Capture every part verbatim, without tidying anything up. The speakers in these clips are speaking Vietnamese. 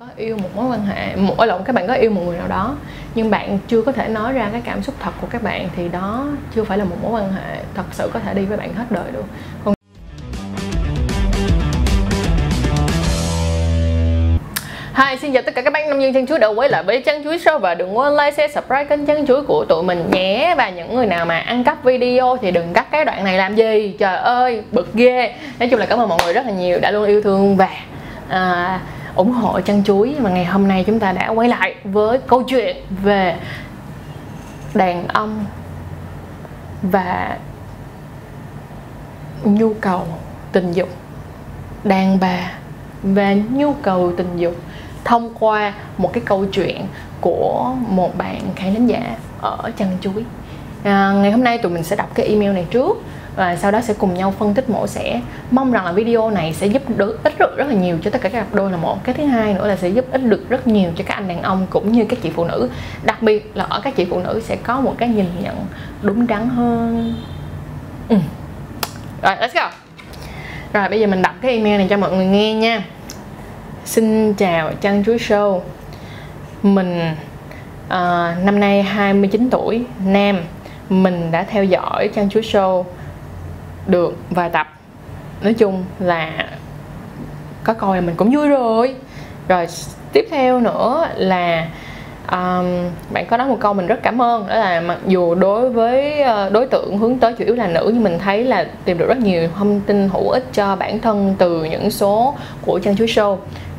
Có yêu một mối quan hệ, một ôi lộn các bạn có yêu một người nào đó nhưng bạn chưa có thể nói ra cái cảm xúc thật của các bạn thì đó chưa phải là một mối quan hệ thật sự có thể đi với bạn hết đời được. Còn hi, xin chào tất cả các bạn nông dân chăn chuối đã quay lại với Chăn Chuối Show và đừng quên like, share, subscribe kênh Chăn Chuối của tụi mình nhé. Và những người nào mà ăn cắp video thì đừng cắt cái đoạn này làm gì, trời ơi bực ghê. Nói chung là cảm ơn mọi người rất là nhiều đã luôn yêu thương và à, ủng hộ Chăn Chuối. Và ngày hôm nay chúng ta đã quay lại với câu chuyện về đàn ông và nhu cầu tình dục, đàn bà và nhu cầu tình dục thông qua một cái câu chuyện của một bạn khán thính giả ở Chăn Chuối. À, ngày hôm nay tụi mình sẽ đọc cái email này trước và sau đó sẽ cùng nhau phân tích mổ xẻ. Mong rằng là video này sẽ giúp được ích rất, rất là nhiều cho tất cả các cặp đôi là một. Cái thứ hai nữa là sẽ giúp ích được rất nhiều cho các anh đàn ông cũng như các chị phụ nữ. Đặc biệt là ở các chị phụ nữ sẽ có một cái nhìn nhận đúng đắn hơn. Ừ. Rồi, let's go. Rồi bây giờ mình đọc cái email này cho mọi người nghe nha. Xin chào Chăn Chuối Show. Mình uh, năm nay hai mươi chín tuổi, nam. Mình đã theo dõi Chăn Chuối Show được vài tập. Nói chung là có coi là mình cũng vui rồi. Rồi tiếp theo nữa là um, bạn có nói một câu mình rất cảm ơn. Đó là mặc dù đối với đối tượng hướng tới chủ yếu là nữ, nhưng mình thấy là tìm được rất nhiều thông tin hữu ích cho bản thân từ những số của Chăn Chuối Show.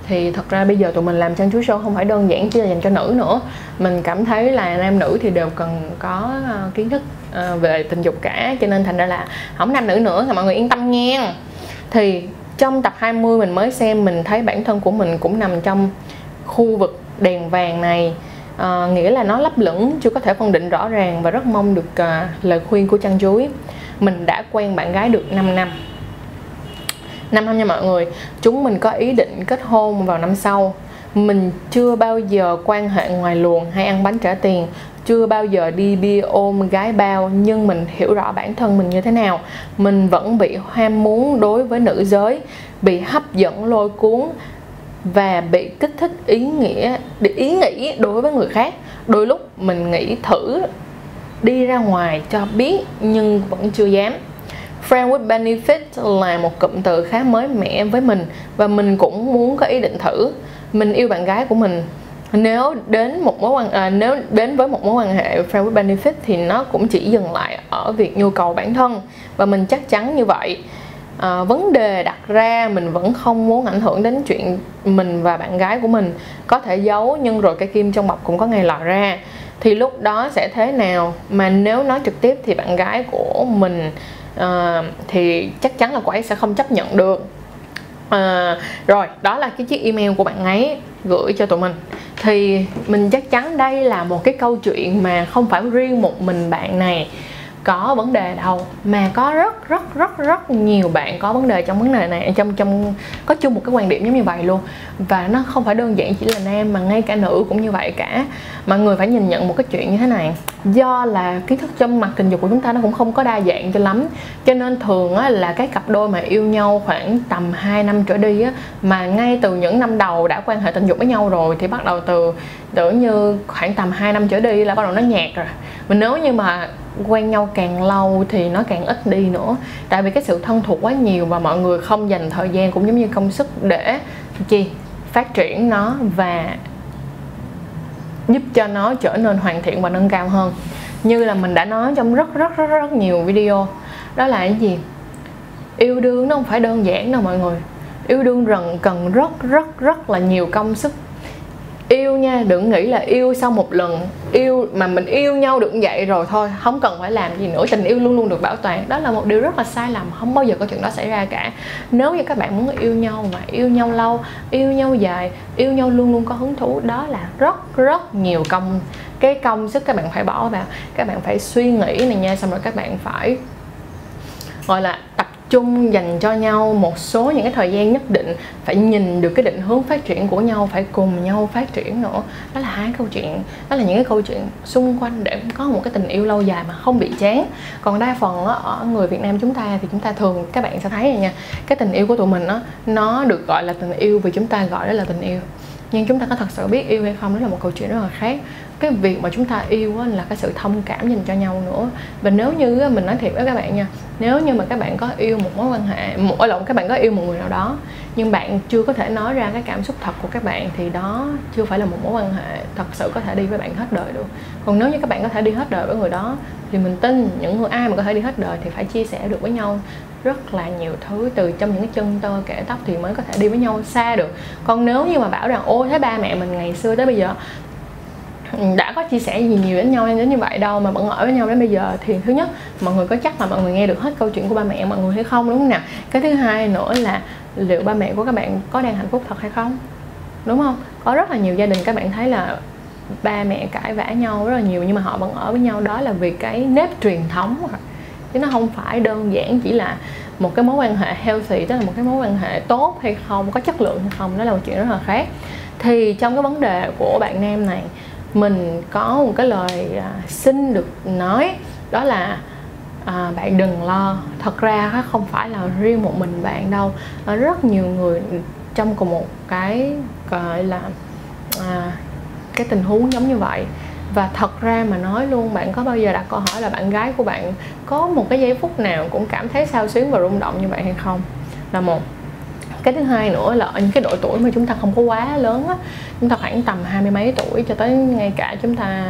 Thì thật ra bây giờ tụi mình làm Chăn Chuối Show không phải đơn giản chỉ là dành cho nữ nữa. Mình cảm thấy là nam nữ thì đều cần có kiến thức về tình dục cả. Cho nên thành ra là không nam nữ nữa, là mọi người yên tâm nha. Thì trong tập hai mươi mình mới xem, mình thấy bản thân của mình cũng nằm trong khu vực đèn vàng này. à, Nghĩa là nó lấp lửng, chưa có thể phân định rõ ràng. Và rất mong được à, lời khuyên của Chăn Chuối. Mình đã quen bạn gái được năm năm năm năm nha mọi người. Chúng mình có ý định kết hôn vào năm sau. Mình chưa bao giờ quan hệ ngoài luồng hay ăn bánh trả tiền, chưa bao giờ đi bia ôm gái bao. Nhưng mình hiểu rõ bản thân mình như thế nào. Mình vẫn bị ham muốn đối với nữ giới, bị hấp dẫn lôi cuốn và bị kích thích ý nghĩa ý nghĩ đối với người khác. Đôi lúc mình nghĩ thử đi ra ngoài cho biết nhưng vẫn chưa dám. Friend with benefit là một cụm từ khá mới mẻ với mình và mình cũng muốn có ý định thử. Mình yêu bạn gái của mình. Nếu đến một mối quan à, nếu đến với một mối quan hệ friend with benefit thì nó cũng chỉ dừng lại ở việc nhu cầu bản thân và mình chắc chắn như vậy. À, vấn đề đặt ra mình vẫn không muốn ảnh hưởng đến chuyện mình và bạn gái của mình. Có thể giấu nhưng rồi cái kim trong bọc cũng có ngày lòi ra. Thì lúc đó sẽ thế nào? Mà nếu nói trực tiếp thì bạn gái của mình à, thì chắc chắn là cô ấy sẽ không chấp nhận được. à, Rồi, đó là cái chiếc email của bạn ấy gửi cho tụi mình. Thì mình chắc chắn đây là một cái câu chuyện mà không phải riêng một mình bạn này có vấn đề đâu, mà có rất rất rất rất nhiều bạn có vấn đề trong vấn đề này, trong trong có chung một cái quan điểm giống như vậy luôn. Và nó không phải đơn giản chỉ là nam mà ngay cả nữ cũng như vậy cả. Mọi người phải nhìn nhận một cái chuyện như thế này, do là kiến thức trong mặt tình dục của chúng ta nó cũng không có đa dạng cho lắm, cho nên thường á, là các cặp đôi mà yêu nhau khoảng tầm hai năm trở đi á, mà ngay từ những năm đầu đã quan hệ tình dục với nhau rồi thì bắt đầu từ tưởng như khoảng tầm hai năm trở đi là bắt đầu nó nhạt rồi. Mình nếu như mà quen nhau càng lâu thì nó càng ít đi nữa. Tại vì cái sự thân thuộc quá nhiều và mọi người không dành thời gian cũng giống như công sức để chi phát triển nó và giúp cho nó trở nên hoàn thiện và nâng cao hơn. Như là mình đã nói trong rất rất rất rất nhiều video, đó là cái gì? Yêu đương nó không phải đơn giản đâu mọi người. Yêu đương rằng cần rất rất rất là nhiều công sức. Yêu nha, đừng nghĩ là yêu sau một lần yêu mà mình yêu nhau được vậy rồi thôi không cần phải làm gì nữa, tình yêu luôn luôn được bảo toàn. Đó là một điều rất là sai lầm, không bao giờ có chuyện đó xảy ra cả. Nếu như các bạn muốn yêu nhau mà yêu nhau lâu, yêu nhau dài, yêu nhau luôn luôn có hứng thú, đó là rất rất nhiều công cái công sức các bạn phải bỏ vào. Các bạn phải suy nghĩ này nha, xong rồi các bạn phải gọi là tập chung dành cho nhau một số những cái thời gian nhất định, phải nhìn được cái định hướng phát triển của nhau, phải cùng nhau phát triển nữa. Đó là hai câu chuyện, đó là những cái câu chuyện xung quanh để có một cái tình yêu lâu dài mà không bị chán. Còn đa phần đó, ở người Việt Nam chúng ta thì chúng ta thường các bạn sẽ thấy này nha, cái tình yêu của tụi mình đó, nó được gọi là tình yêu vì chúng ta gọi đó là tình yêu. nhưng chúng ta có thật sự biết yêu hay không đó là một câu chuyện rất là khác. Cái việc mà chúng ta yêu là cái sự thông cảm dành cho nhau nữa. Và nếu như mình nói thiệt với các bạn nha, nếu như mà các bạn có yêu một mối quan hệ, mỗi lần các bạn có yêu một người nào đó nhưng bạn chưa có thể nói ra cái cảm xúc thật của các bạn thì đó chưa phải là một mối quan hệ thật sự có thể đi với bạn hết đời được. Còn nếu như các bạn có thể đi hết đời với người đó thì mình tin những người ai mà có thể đi hết đời thì phải chia sẻ được với nhau rất là nhiều thứ, từ trong những cái chân tơ kẻ tóc thì mới có thể đi với nhau xa được. Còn nếu như mà bảo rằng ôi thế ba mẹ mình ngày xưa tới bây giờ đã có chia sẻ gì nhiều đến nhau đến như vậy đâu mà vẫn ở với nhau đến bây giờ thì thứ nhất mọi người có chắc là mọi người nghe được hết câu chuyện của ba mẹ mọi người hay không, đúng không nào? Cái thứ hai nữa là liệu ba mẹ của các bạn có đang hạnh phúc thật hay không, đúng không? Có rất là nhiều gia đình các bạn thấy là ba mẹ cãi vã nhau rất là nhiều nhưng mà họ vẫn ở với nhau, đó là vì cái nếp truyền thống rồi. Chứ nó không phải đơn giản chỉ là một cái mối quan hệ healthy, tức là một cái mối quan hệ tốt hay không, có chất lượng hay không, đó là một chuyện rất là khác. Thì trong cái vấn đề của bạn nam này, mình có một cái lời xin được nói, đó là à, bạn đừng lo. Thật ra không phải là riêng một mình bạn đâu, rất nhiều người trong cùng một cái gọi là à, cái tình huống giống như vậy. Và thật ra mà nói luôn, bạn có bao giờ đặt câu hỏi là bạn gái của bạn có một cái giây phút nào cũng cảm thấy xao xuyến và rung động như vậy hay không, là một. Cái thứ hai nữa là ở những cái độ tuổi mà chúng ta không có quá lớn á, chúng ta khoảng tầm hai mươi mấy tuổi cho tới ngay cả chúng ta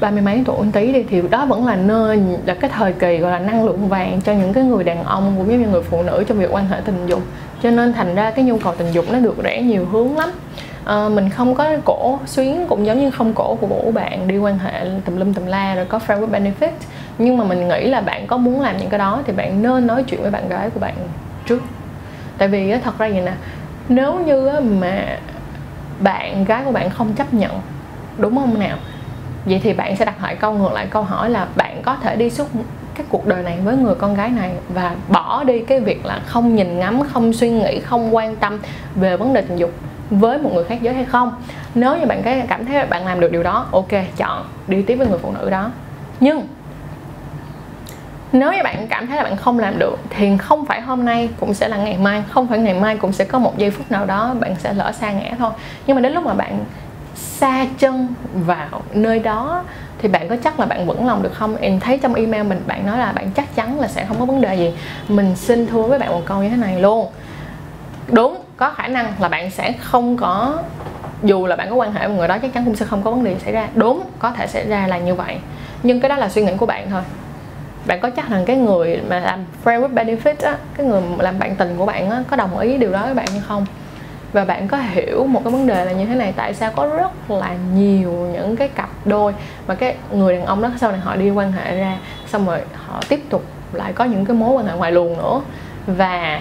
ba mươi mấy tuổi tí đi, thì đó vẫn là nơi là cái thời kỳ gọi là năng lượng vàng cho những cái người đàn ông cũng giống như người phụ nữ trong việc quan hệ tình dục. Cho nên thành ra cái nhu cầu tình dục nó được rẽ nhiều hướng lắm. À, mình không có cổ xuyến cũng giống như không cổ của bố bạn đi quan hệ tùm lum tùm la rồi có friend with benefit. Nhưng mà mình nghĩ là bạn có muốn làm những cái đó thì bạn nên nói chuyện với bạn gái của bạn trước. Tại vì thật ra vậy nè, nếu như mà bạn gái của bạn không chấp nhận, đúng không nào? Vậy thì bạn sẽ đặt hỏi câu ngược lại câu hỏi là bạn có thể đi suốt cái cuộc đời này với người con gái này và bỏ đi cái việc là không nhìn ngắm, không suy nghĩ, không quan tâm về vấn đề tình dục với một người khác giới hay không? Nếu như bạn cảm thấy bạn làm được điều đó, ok, chọn đi tiếp với người phụ nữ đó. Nhưng nếu như bạn cảm thấy là bạn không làm được thì không phải hôm nay cũng sẽ là ngày mai, không phải ngày mai cũng sẽ có một giây phút nào đó bạn sẽ lỡ sa ngã thôi. Nhưng mà đến lúc mà bạn sa chân vào nơi đó thì bạn có chắc là bạn vững lòng được không? Em thấy trong email mình bạn nói là bạn chắc chắn là sẽ không có vấn đề gì. Mình xin thưa với bạn một câu như thế này luôn, đúng, có khả năng là bạn sẽ không có, dù là bạn có quan hệ với người đó chắc chắn cũng sẽ không có vấn đề xảy ra, đúng, có thể xảy ra là như vậy. Nhưng cái đó là suy nghĩ của bạn thôi. Bạn có chắc rằng cái người mà làm friend with benefit á, cái người làm bạn tình của bạn á, có đồng ý điều đó với bạn hay không? Và bạn có hiểu một cái vấn đề là như thế này, tại sao có rất là nhiều những cái cặp đôi mà cái người đàn ông đó sau này họ đi quan hệ ra, xong rồi họ tiếp tục lại có những cái mối quan hệ ngoài luồng nữa, và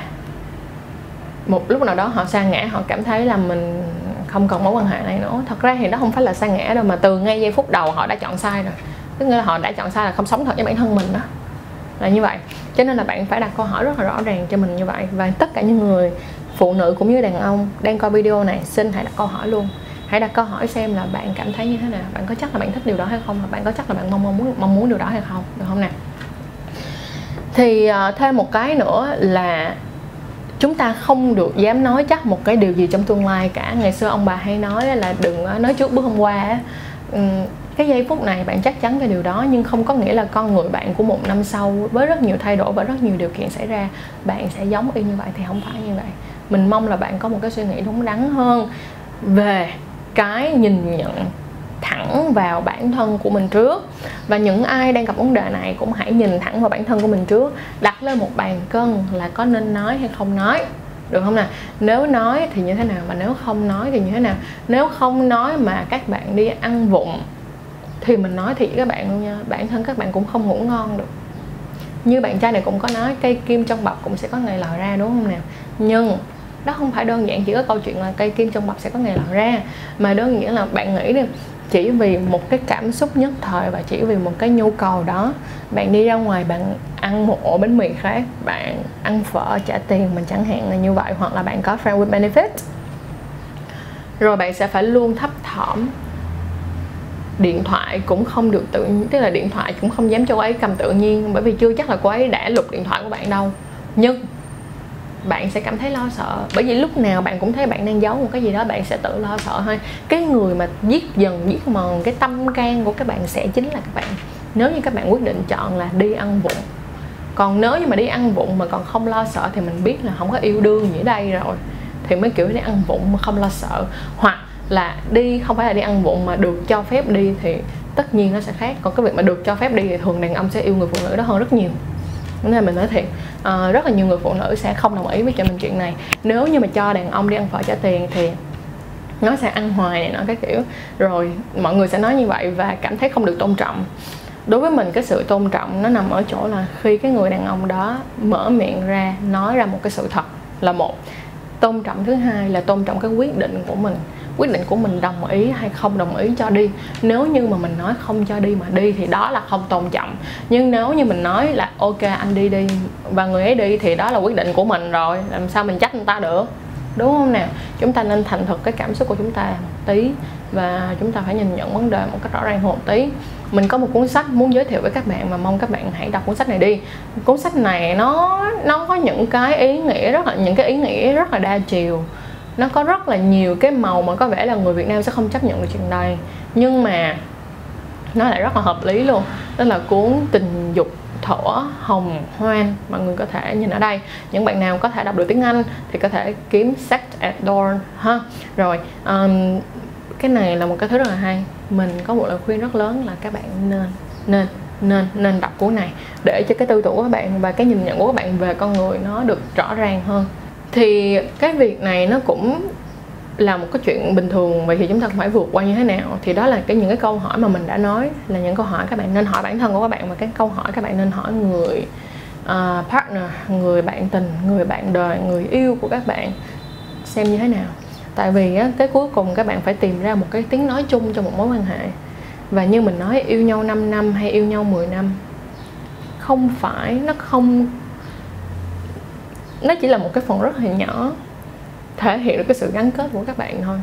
một lúc nào đó họ sa ngã, họ cảm thấy là mình không còn mối quan hệ này nữa. Thật ra thì đó không phải là sa ngã đâu, mà từ ngay giây phút đầu họ đã chọn sai rồi, tức nghĩa là họ đã chọn sai là không sống thật với bản thân mình đó, là như vậy. Cho nên là bạn phải đặt câu hỏi rất là rõ ràng cho mình như vậy. Và tất cả những người phụ nữ cũng như đàn ông đang coi video này, xin hãy đặt câu hỏi luôn, hãy đặt câu hỏi xem là bạn cảm thấy như thế nào, bạn có chắc là bạn thích điều đó hay không, bạn có chắc là bạn mong mong muốn mong muốn điều đó hay không, được không nào? Thì thêm một cái nữa là chúng ta không được dám nói chắc một cái điều gì trong tương lai cả. Ngày xưa ông bà hay nói là đừng nói trước bước hôm qua. Cái giây phút này bạn chắc chắn về điều đó, nhưng không có nghĩa là con người bạn của một năm sau với rất nhiều thay đổi và rất nhiều điều kiện xảy ra bạn sẽ giống y như vậy, thì không phải như vậy. Mình mong là bạn có một cái suy nghĩ đúng đắn hơn về cái nhìn nhận thẳng vào bản thân của mình trước. Và những ai đang gặp vấn đề này cũng hãy nhìn thẳng vào bản thân của mình trước, đặt lên một bàn cân là có nên nói hay không nói, được không nào? Nếu nói thì như thế nào, mà nếu không nói thì như thế nào? Nếu không nói mà các bạn đi ăn vụng thì mình nói thiệt với các bạn luôn nha, bản thân các bạn cũng không ngủ ngon được. Như bạn trai này cũng có nói, cây kim trong bọc cũng sẽ có ngày lòi ra, đúng không nào? Nhưng đó không phải đơn giản chỉ có câu chuyện là cây kim trong bọc sẽ có ngày lòi ra, mà đơn giản là bạn nghĩ đi, chỉ vì một cái cảm xúc nhất thời và chỉ vì một cái nhu cầu đó, bạn đi ra ngoài bạn ăn một ổ bánh mì khác, bạn ăn phở trả tiền mình chẳng hạn, là như vậy. Hoặc là bạn có friend with benefit rồi bạn sẽ phải luôn thấp thỏm, điện thoại cũng không được tự nhiên, tức là điện thoại cũng không dám cho cô ấy cầm tự nhiên, bởi vì chưa chắc là cô ấy đã lục điện thoại của bạn đâu. Nhưng bạn sẽ cảm thấy lo sợ. Bởi vì lúc nào bạn cũng thấy bạn đang giấu một cái gì đó, bạn sẽ tự lo sợ thôi. Cái người mà giết dần giết mòn cái tâm can của các bạn sẽ chính là các bạn, nếu như các bạn quyết định chọn là đi ăn vụng. Còn nếu như mà đi ăn vụng mà còn không lo sợ thì mình biết là không có yêu đương gì ở đây rồi. Thì mới kiểu đi ăn vụng mà không lo sợ. Hoặc là đi không phải là đi ăn vụng mà được cho phép đi thì tất nhiên nó sẽ khác. Còn cái việc mà được cho phép đi thì thường đàn ông sẽ yêu người phụ nữ đó hơn rất nhiều. Nên là mình nói thiệt, à, rất là nhiều người phụ nữ sẽ không đồng ý với cho mình chuyện này. Nếu như mà cho đàn ông đi ăn phở trả tiền thì nó sẽ ăn hoài này, nó cái kiểu. Rồi mọi người sẽ nói như vậy và cảm thấy không được tôn trọng. Đối với mình, cái sự tôn trọng nó nằm ở chỗ là khi cái người đàn ông đó mở miệng ra, nói ra một cái sự thật là một. Tôn trọng thứ hai là tôn trọng cái quyết định của mình. Quyết định của mình đồng ý hay không đồng ý cho đi. Nếu như mà mình nói không cho đi mà đi thì đó là không tôn trọng. Nhưng nếu như mình nói là ok anh đi đi và người ấy đi thì đó là quyết định của mình rồi. Làm sao mình trách người ta được, đúng không nào? Chúng ta nên thành thực cái cảm xúc của chúng ta một tí. Và chúng ta phải nhìn nhận vấn đề một cách rõ ràng hơn một tí. Mình có một cuốn sách muốn giới thiệu với các bạn mà mong các bạn hãy đọc cuốn sách này đi. Cuốn sách này nó nó có những cái ý nghĩa rất là những cái ý nghĩa rất là đa chiều. Nó có rất là nhiều cái màu mà có vẻ là người Việt Nam sẽ không chấp nhận được chuyện này, nhưng mà nó lại rất là hợp lý luôn. Đó là cuốn Tình Dục Thỏ Hồng Hoang. Mọi người có thể nhìn ở đây. Những bạn nào có thể đọc được tiếng Anh thì có thể kiếm Sex at Dawn ha. Rồi um, cái này là một cái thứ rất là hay. Mình có một lời khuyên rất lớn là các bạn nên nên nên nên đọc cuốn này để cho cái tư tưởng của các bạn và cái nhìn nhận của các bạn về con người nó được rõ ràng hơn. Thì cái việc này nó cũng là một cái chuyện bình thường, vậy thì chúng ta phải vượt qua như thế nào? Thì đó là cái những cái câu hỏi mà mình đã nói là những câu hỏi các bạn nên hỏi bản thân của các bạn, và cái câu hỏi các bạn nên hỏi người uh, partner, người bạn tình, người bạn đời, người yêu của các bạn xem như thế nào. Tại vì á, tới cuối cùng các bạn phải tìm ra một cái tiếng nói chung cho một mối quan hệ. Và như mình nói, yêu nhau năm năm hay yêu nhau mười năm không phải, nó không nó chỉ là một cái phần rất là nhỏ thể hiện được cái sự gắn kết của các bạn thôi.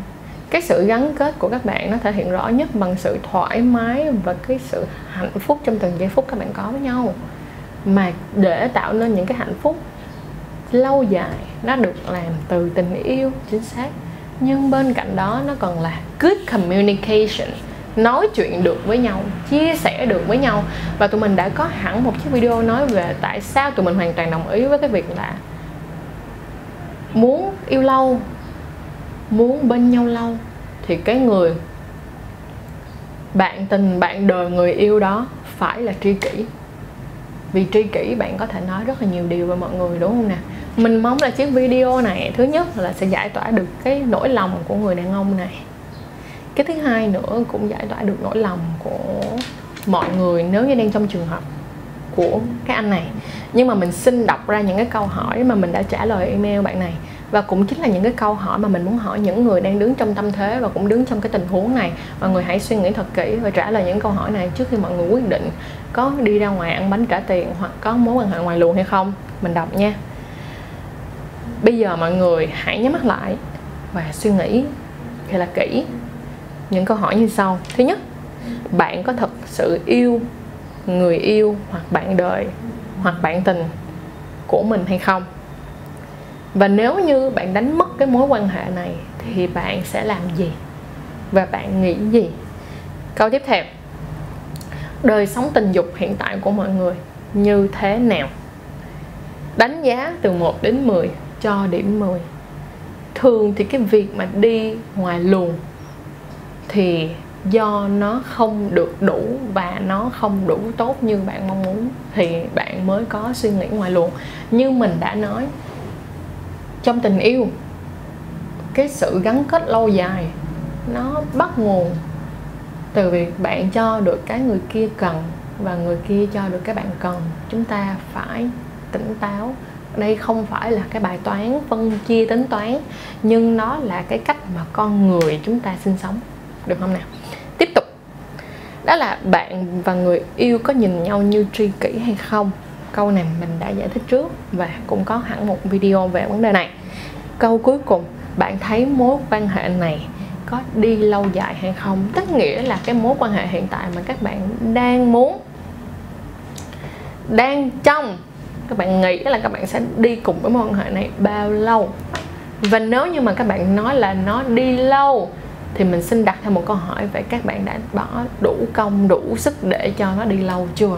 Cái sự gắn kết của các bạn nó thể hiện rõ nhất bằng sự thoải mái và cái sự hạnh phúc trong từng giây phút các bạn có với nhau. Mà để tạo nên những cái hạnh phúc lâu dài, nó được làm từ tình yêu, chính xác. Nhưng bên cạnh đó nó còn là good communication, nói chuyện được với nhau, chia sẻ được với nhau. Và tụi mình đã có hẳn một chiếc video nói về tại sao tụi mình hoàn toàn đồng ý với cái việc là muốn yêu lâu, muốn bên nhau lâu thì cái người bạn tình, bạn đời, người yêu đó phải là tri kỷ. Vì tri kỷ bạn có thể nói rất là nhiều điều về mọi người, đúng không nè? Mình mong là chiếc video này, thứ nhất là sẽ giải tỏa được cái nỗi lòng của người đàn ông này. Cái thứ hai nữa cũng giải tỏa được nỗi lòng của mọi người nếu như đang trong trường hợp của cái anh này. Nhưng mà mình xin đọc ra những cái câu hỏi mà mình đã trả lời email bạn này. Và cũng chính là những cái câu hỏi mà mình muốn hỏi những người đang đứng trong tâm thế và cũng đứng trong cái tình huống này. Mọi người hãy suy nghĩ thật kỹ và trả lời những câu hỏi này trước khi mọi người quyết định có đi ra ngoài ăn bánh trả tiền hoặc có mối quan hệ ngoài luồng hay không. Mình đọc nha. Bây giờ mọi người hãy nhắm mắt lại và suy nghĩ thật là kỹ những câu hỏi như sau. Thứ nhất, bạn có thật sự yêu người yêu hoặc bạn đời hoặc bạn tình của mình hay không? Và nếu như bạn đánh mất cái mối quan hệ này thì bạn sẽ làm gì? Và bạn nghĩ gì? Câu tiếp theo, đời sống tình dục hiện tại của mọi người như thế nào? Đánh giá từ một đến mười cho điểm mười. Thường thì cái việc mà đi ngoài luồng thì do nó không được đủ và nó không đủ tốt như bạn mong muốn thì bạn mới có suy nghĩ ngoài luồng. Như mình đã nói, trong tình yêu, cái sự gắn kết lâu dài nó bắt nguồn từ việc bạn cho được cái người kia cần và người kia cho được cái bạn cần. Chúng ta phải tỉnh táo. Đây không phải là cái bài toán phân chia tính toán, nhưng nó là cái cách mà con người chúng ta sinh sống, được không nào? Tiếp tục, đó là bạn và người yêu có nhìn nhau như tri kỷ hay không. Câu này mình đã giải thích trước và cũng có hẳn một video về vấn đề này. Câu cuối cùng, bạn thấy mối quan hệ này có đi lâu dài hay không? Tức nghĩa là cái mối quan hệ hiện tại mà các bạn đang muốn, đang trong Các bạn nghĩ là các bạn sẽ đi cùng với mối quan hệ này bao lâu? Và nếu như mà các bạn nói là nó đi lâu thì mình xin đặt thêm một câu hỏi: vậy các bạn đã bỏ đủ công, đủ sức để cho nó đi lâu chưa?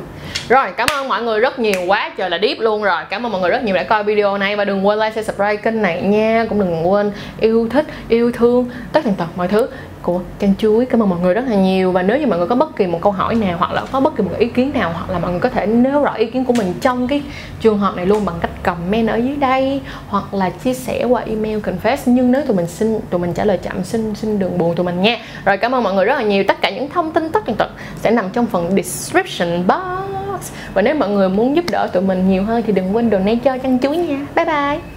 Rồi, cảm ơn mọi người rất nhiều, quá trời là deep luôn rồi. Cảm ơn mọi người rất nhiều đã coi video này. Và đừng quên like, share, subscribe kênh này nha. Cũng đừng quên yêu thích, yêu thương tất tần tật mọi thứ của Trang Chuối. Cảm ơn mọi người rất là nhiều. Và nếu như mọi người có bất kỳ một câu hỏi nào, hoặc là có bất kỳ một ý kiến nào, hoặc là mọi người có thể nêu rõ ý kiến của mình trong cái trường hợp này luôn bằng cách comment ở dưới đây, hoặc là chia sẻ qua email confess. Nhưng nếu tụi mình xin tụi mình trả lời chậm, xin xin đừng buồn tụi mình nha. Rồi, cảm ơn mọi người rất là nhiều. Tất cả những thông tin tất tần tật sẽ nằm trong phần description box. Và nếu mọi người muốn giúp đỡ tụi mình nhiều hơn thì đừng quên donate cho Trang Chuối nha. Bye bye.